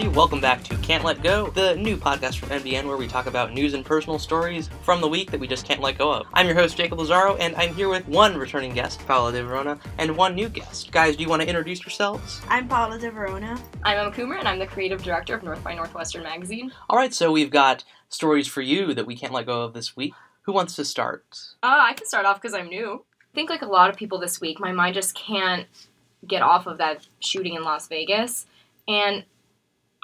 everybody. Welcome back to Can't Let Go, the new podcast from NBN where we talk about news and personal stories from the week that we just can't let go of. I'm your host, Jacob Lazzaro, and I'm here with one returning guest, Paola De Varona, and one new guest. Guys, do you want to introduce yourselves? I'm Paola De Varona. I'm Emma Kumer, and I'm the creative director of North by Northwestern Magazine. All right, so we've got stories for you that we can't let go of this week. Who wants to start? I can start off because I'm new. I think like a lot of people this week, my mind just can't get off of that shooting in Las Vegas. And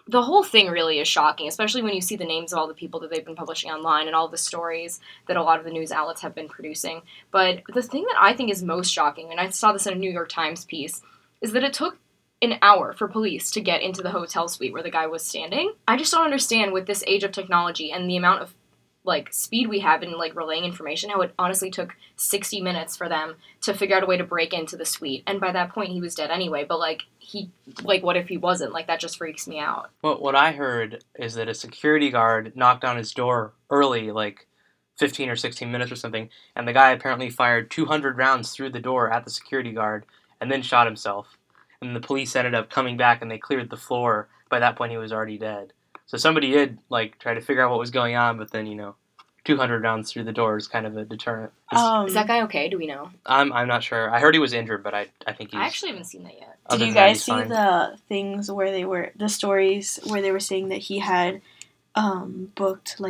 the whole thing really is shocking, especially when you see the names of all the people that they've been publishing online and all the stories that a lot of the news outlets have been producing. But the thing that I think is most shocking, and I saw this in a New York Times piece, is that it took an hour for police to get into the hotel suite where the guy was standing. I just don't understand, with this age of technology and the amount of speed we have in, relaying information, how it honestly took 60 minutes for them to figure out a way to break into the suite. And by that point, he was dead anyway, but, what if he wasn't? That just freaks me out. Well, what I heard is that a security guard knocked on his door early, 15 or 16 minutes or something, and the guy apparently fired 200 rounds through the door at the security guard and then shot himself. And the police ended up coming back, and they cleared the floor. By that point, he was already dead. So somebody did, try to figure out what was going on, but then, 200 rounds through the door is kind of a deterrent. Is that guy okay? Do we know? I'm not sure. I heard he was injured, but I think he's... I actually haven't seen that yet. Did you guys see the things where they were... The stories where they were saying that he had booked,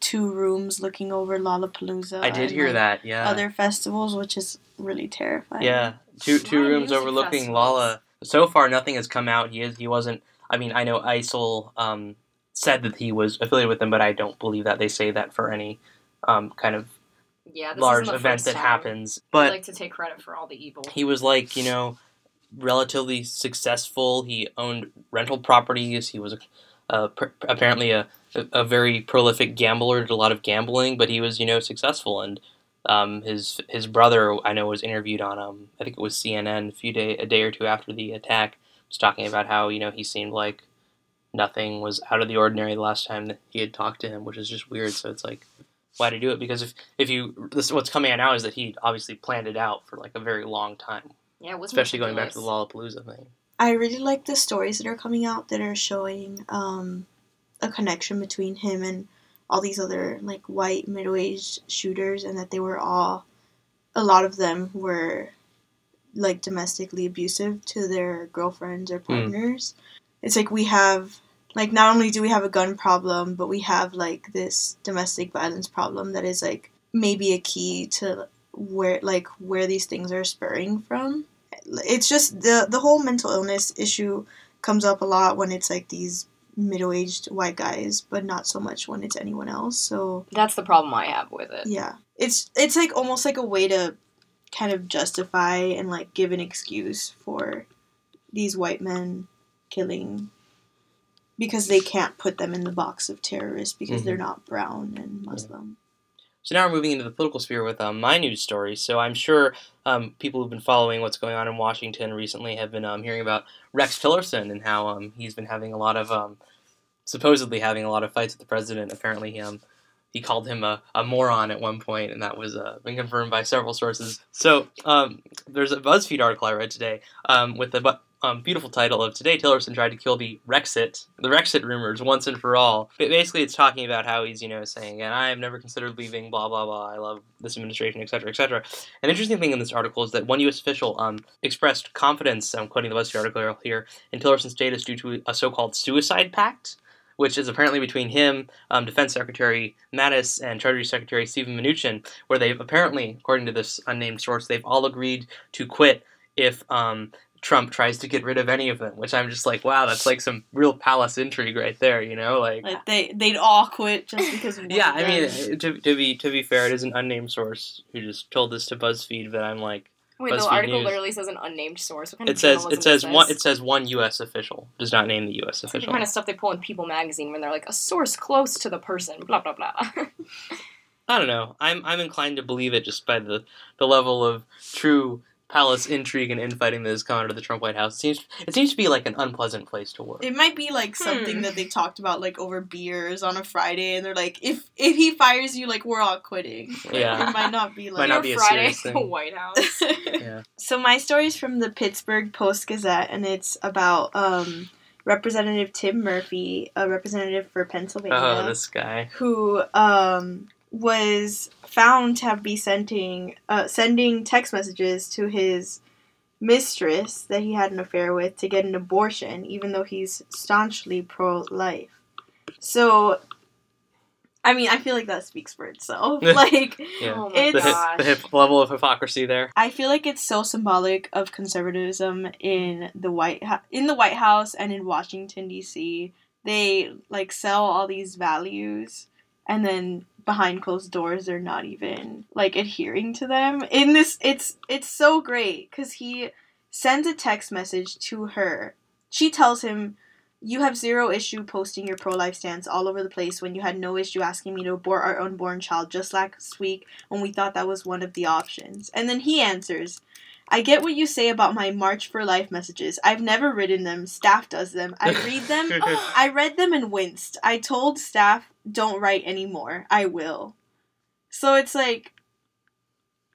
two rooms looking over Lollapalooza. I did hear that, yeah. Other festivals, which is really terrifying. Yeah, two rooms overlooking festivals. Lolla. So far, nothing has come out. He wasn't... I mean, I know ISIL... said that he was affiliated with them, but I don't believe that they say that for any kind of large event that happens. But I like to take credit for all the evil. He was relatively successful. He owned rental properties. He was apparently a very prolific gambler, did a lot of gambling, but he was successful. And his brother, I know, was interviewed on I think it was CNN a day or two after the attack, was talking about how he seemed like nothing was out of the ordinary the last time that he had talked to him, which is just weird. So it's why to do it? Because what's coming out now is that he obviously planned it out for a very long time. Yeah, it was especially ridiculous. Going back to the Lollapalooza thing. I really like the stories that are coming out that are showing a connection between him and all these other white middle-aged shooters, and that they were all, a lot of them were domestically abusive to their girlfriends or partners. Mm. It's we have, not only do we have a gun problem, but we have, this domestic violence problem that is, maybe a key to where these things are spurring from. It's just the whole mental illness issue comes up a lot when it's, these middle-aged white guys, but not so much when it's anyone else, so... That's the problem I have with it. Yeah. It's almost a way to kind of justify and, give an excuse for these white men... killing, because they can't put them in the box of terrorists because they're not brown and Muslim. Yeah. So now we're moving into the political sphere with my news story. So I'm sure people who've been following what's going on in Washington recently have been hearing about Rex Tillerson and how he's been having a lot of, supposedly having a lot of fights with the president. Apparently he called him a moron at one point, and that was been confirmed by several sources. So there's a BuzzFeed article I read today with the... beautiful title of Today Tillerson Tried to Kill the Rexit rumors once and for all. But basically it's talking about how he's, saying, and I have never considered leaving, blah, blah, blah, I love this administration, etc., etc. An interesting thing in this article is that one U.S. official expressed confidence, I'm quoting the BuzzFeed article here, in Tillerson's status due to a so-called suicide pact, which is apparently between him, Defense Secretary Mattis, and Treasury Secretary Steven Mnuchin, where they've apparently, according to this unnamed source, they've all agreed to quit if... Trump tries to get rid of any of them, which I'm just wow, that's some real palace intrigue right there, they'd all quit just because of yeah, I mean, to be fair, it is an unnamed source who just told this to BuzzFeed, but I'm wait, BuzzFeed the article News. Literally says an unnamed source. What kind of journalism is this? It says one U.S. official, does not name the U.S. official. It's the kind of stuff they pull in People magazine when they're a source close to the person, blah blah blah. I don't know. I'm inclined to believe it just by the level of true palace intrigue and infighting that has come out of the Trump White House. It seems to be an unpleasant place to work. It might be something that they talked about over beers on a Friday, and they're if he fires you, we're all quitting. Yeah, it might not be a Friday at the White House. Yeah. So my story is from the Pittsburgh Post-Gazette, and it's about Representative Tim Murphy, a representative for Pennsylvania. Oh, this guy. Who was found to have been sending text messages to his mistress that he had an affair with to get an abortion, even though he's staunchly pro-life. So, I mean, I feel like that speaks for itself. Like, yeah. Oh my gosh. The level of hypocrisy there. I feel like it's so symbolic of conservatism in the White House and in Washington, D.C. They, like, sell all these values, and then behind closed doors, they're not even, like, adhering to them. In this, it's so great, because he sends a text message to her. She tells him, "You have zero issue posting your pro-life stance all over the place when you had no issue asking me to abort our unborn child just last week when we thought that was one of the options." And then he answers, "I get what you say about my March for Life messages. I've never written them. Staff does them. I read them. I read them and winced. I told staff, don't write anymore. I will." So it's like,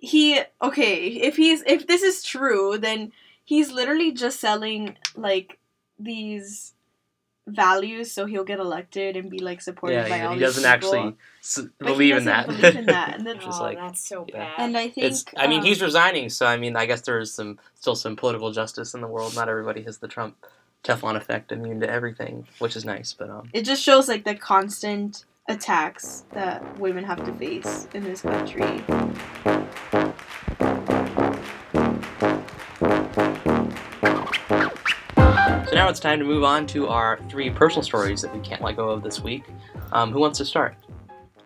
if this is true, then he's literally just selling, like, these values so he'll get elected and be, like, supported by all these people. Yeah, he doesn't actually believe in that. And then, that's so bad. And I think... he's resigning, so, I guess there is still some political justice in the world. Not everybody has the Trump Teflon effect, immune to everything, which is nice, but... It just shows, like, the constant attacks that women have to face in this country. So now it's time to move on to our 3 personal stories that we can't let go of this week. Who wants to start?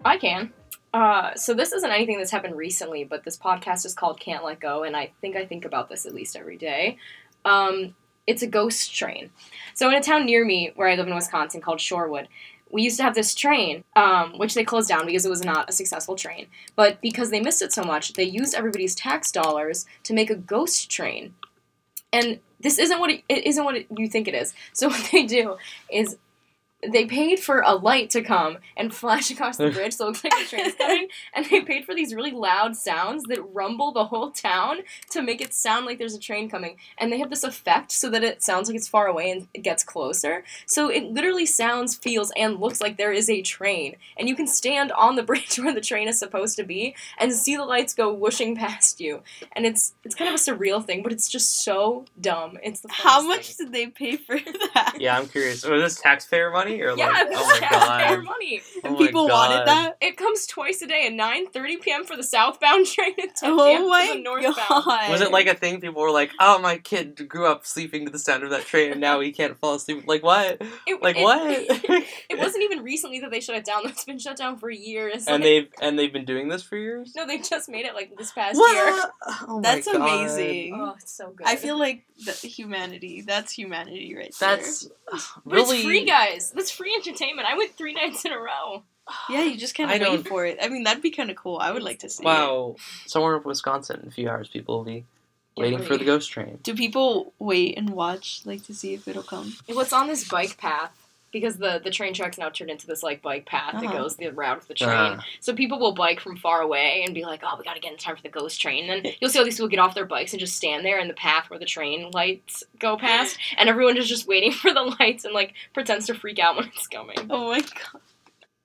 I can. So this isn't anything that's happened recently, but this podcast is called Can't Let Go, and I think about this at least every day. It's a ghost train. So in a town near me, where I live in Wisconsin, called Shorewood, we used to have this train, which they closed down because it was not a successful train. But because they missed it so much, they used everybody's tax dollars to make a ghost train. And this isn't what you think it is. So what they do is they paid for a light to come and flash across the bridge so it looks like a train's coming, and they paid for these really loud sounds that rumble the whole town to make it sound like there's a train coming. And they have this effect so that it sounds like it's far away and it gets closer. So it literally sounds, feels, and looks like there is a train. And you can stand on the bridge where the train is supposed to be and see the lights go whooshing past you. And it's kind of a surreal thing, but it's just so dumb. It's the funniest thing. How much did they pay for that? Yeah, I'm curious. Was this taxpayer money? Or taxpayer money. And people wanted that. It comes twice a day at 9:30 p.m. for the southbound train and 10 p.m. for the northbound. God. Was it like a thing? People were like, "Oh, my kid grew up sleeping to the sound of that train, and now he can't fall asleep." Like what? It wasn't even recently that they shut it down. That's been shut down for years. And they've been doing this for years. No, they just made it like this past year. Oh, that's amazing. Oh, it's so good. I feel like humanity. That's humanity right there. That's really it's free, guys. That's free entertainment. I went 3 nights in a row. Yeah, you just kind of wait for it. That'd be kind of cool. I would like to see it. Somewhere in Wisconsin, in a few hours, people will be waiting for the ghost train. Do people wait and watch, like, to see if it'll come? Well, it's on this bike path, because the train track's now turned into this, like, bike path that goes the route of the train. So people will bike from far away and be like, "Oh, we gotta get in time for the ghost train." And then you'll see all these people get off their bikes and just stand there in the path where the train lights go past, and everyone is just waiting for the lights and, like, pretends to freak out when it's coming. Oh my god.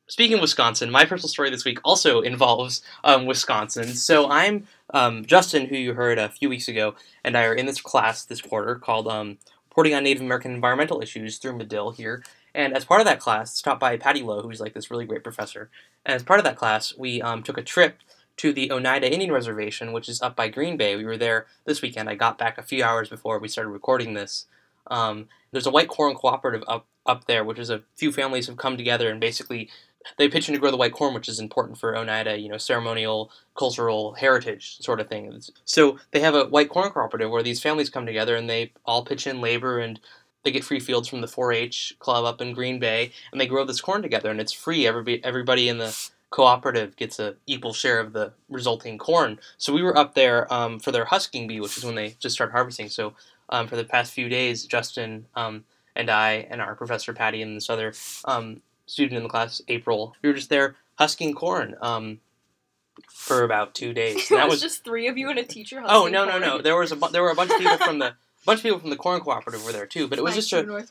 Speaking of Wisconsin, my personal story this week also involves Wisconsin. So I'm Justin, who you heard a few weeks ago, and I are in this class this quarter called Reporting on Native American Environmental Issues through Medill here. And as part of that class, taught by Patty Lowe, who's like this really great professor, and as part of that class, we took a trip to the Oneida Indian Reservation, which is up by Green Bay. We were there this weekend. I got back a few hours before we started recording this. There's a white corn cooperative up there, which is a few families have come together and basically they pitch in to grow the white corn, which is important for Oneida, ceremonial, cultural heritage sort of thing. So they have a white corn cooperative where these families come together and they all pitch in labor and they get free fields from the 4-H club up in Green Bay, and they grow this corn together, and it's free. Everybody in the cooperative gets an equal share of the resulting corn. So we were up there for their husking bee, which is when they just start harvesting. So for the past few days, Justin and I and our professor Patty and this other student in the class, April, we were just there husking corn for about 2 days. It was just 3 of you and a teacher husking corn? Oh, no. There were a bunch of people from the bunch of people from the Corn Cooperative were there too, but it was just a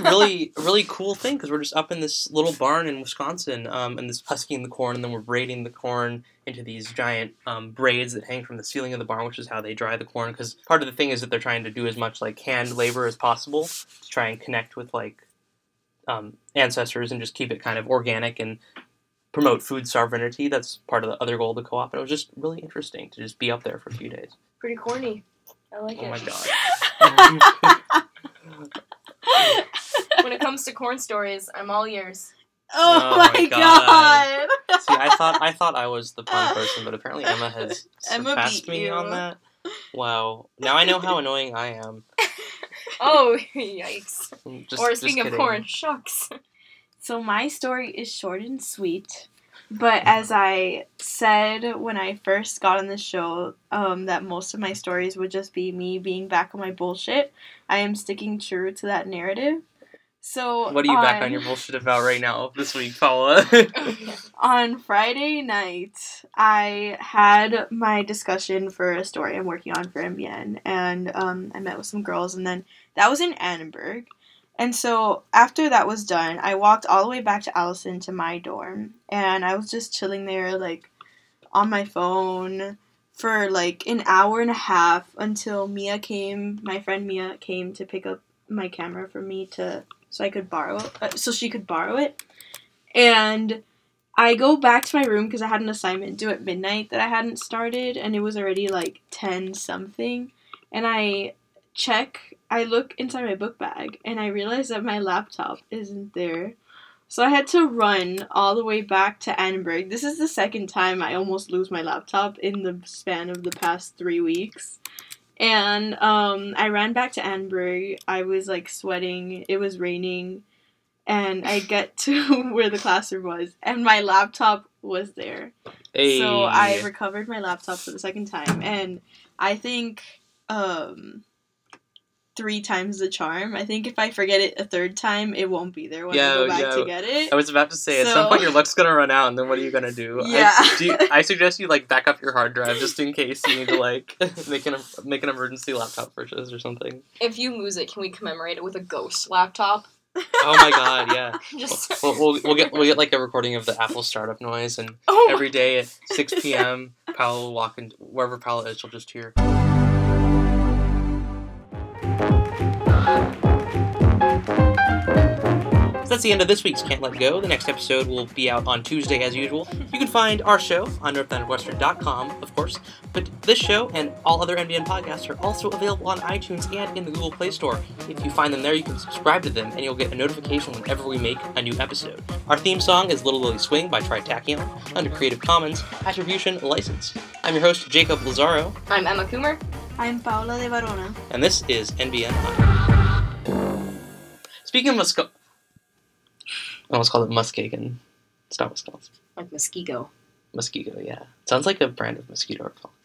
really cool thing because we're just up in this little barn in Wisconsin, and this husking the corn, and then we're braiding the corn into these giant braids that hang from the ceiling of the barn, which is how they dry the corn. Because part of the thing is that they're trying to do as much like hand labor as possible to try and connect with like ancestors and just keep it kind of organic and promote food sovereignty. That's part of the other goal of the co-op. And it was just really interesting to just be up there for a few days. Pretty corny. I like it. Oh my god. When it comes to corn stories, I'm all ears. Oh my god. See, I thought I was the pun person, but apparently Emma has surpassed me on that. Wow. Now I know how annoying I am. Oh, yikes. Speaking of corn, shucks. So my story is short and sweet, but as I said when I first got on the show, that most of my stories would just be me being back on my bullshit. I am sticking true to that narrative. So what are you back on your bullshit about right now this week, Paola? On Friday night, I had my discussion for a story I'm working on for NBN, and I met with some girls, and then that was in Annenberg. And so after that was done, I walked all the way back to Allison to my dorm, and I was just chilling there, like, on my phone for, like, an hour and a half until my friend Mia came to pick up my camera for me so she could borrow it. And I go back to my room because I had an assignment due at midnight that I hadn't started, and it was already, like, 10-something, and I look inside my book bag, and I realize that my laptop isn't there. So I had to run all the way back to Annenberg. This is the second time I almost lose my laptop in the span of the past 3 weeks. And I ran back to Annenberg. I was, like, sweating. It was raining. And I get to where the classroom was, and my laptop was there. Hey. So I recovered my laptop for the second time. And I think... 3 times the charm. I think if I forget it a third time, it won't be there when I go back to get it. I was about to say, at some point your luck's gonna run out, and then what are you gonna do? Yeah. I suggest you, like, back up your hard drive just in case you need to, like, make an emergency laptop purchase or something. If you lose it, can we commemorate it with a ghost laptop? Oh my god, yeah. We'll get like a recording of the Apple startup noise, and every day at 6 p.m. Paola will walk in, wherever Paola is, she'll just hear... So that's the end of this week's Can't Let Go. The next episode will be out on Tuesday as usual. You can find our show on northbynorthwestern.com, of course, but this show and all other NBN podcasts are also available on iTunes and in the Google Play Store. If you find them there, you can subscribe to them, and you'll get a notification whenever we make a new episode. Our theme song is Little Lily Swing by Tri-Tachyon, under Creative Commons, Attribution License. I'm your host, Jacob Lazzaro. I'm Emma Kumer. I'm Paola De Varona. And this is NBN Live. Speaking of Muskego... I almost called it Muskegon. It's not Wisconsin. Like Muskego. Muskego, yeah. Sounds like a brand of mosquito repellent.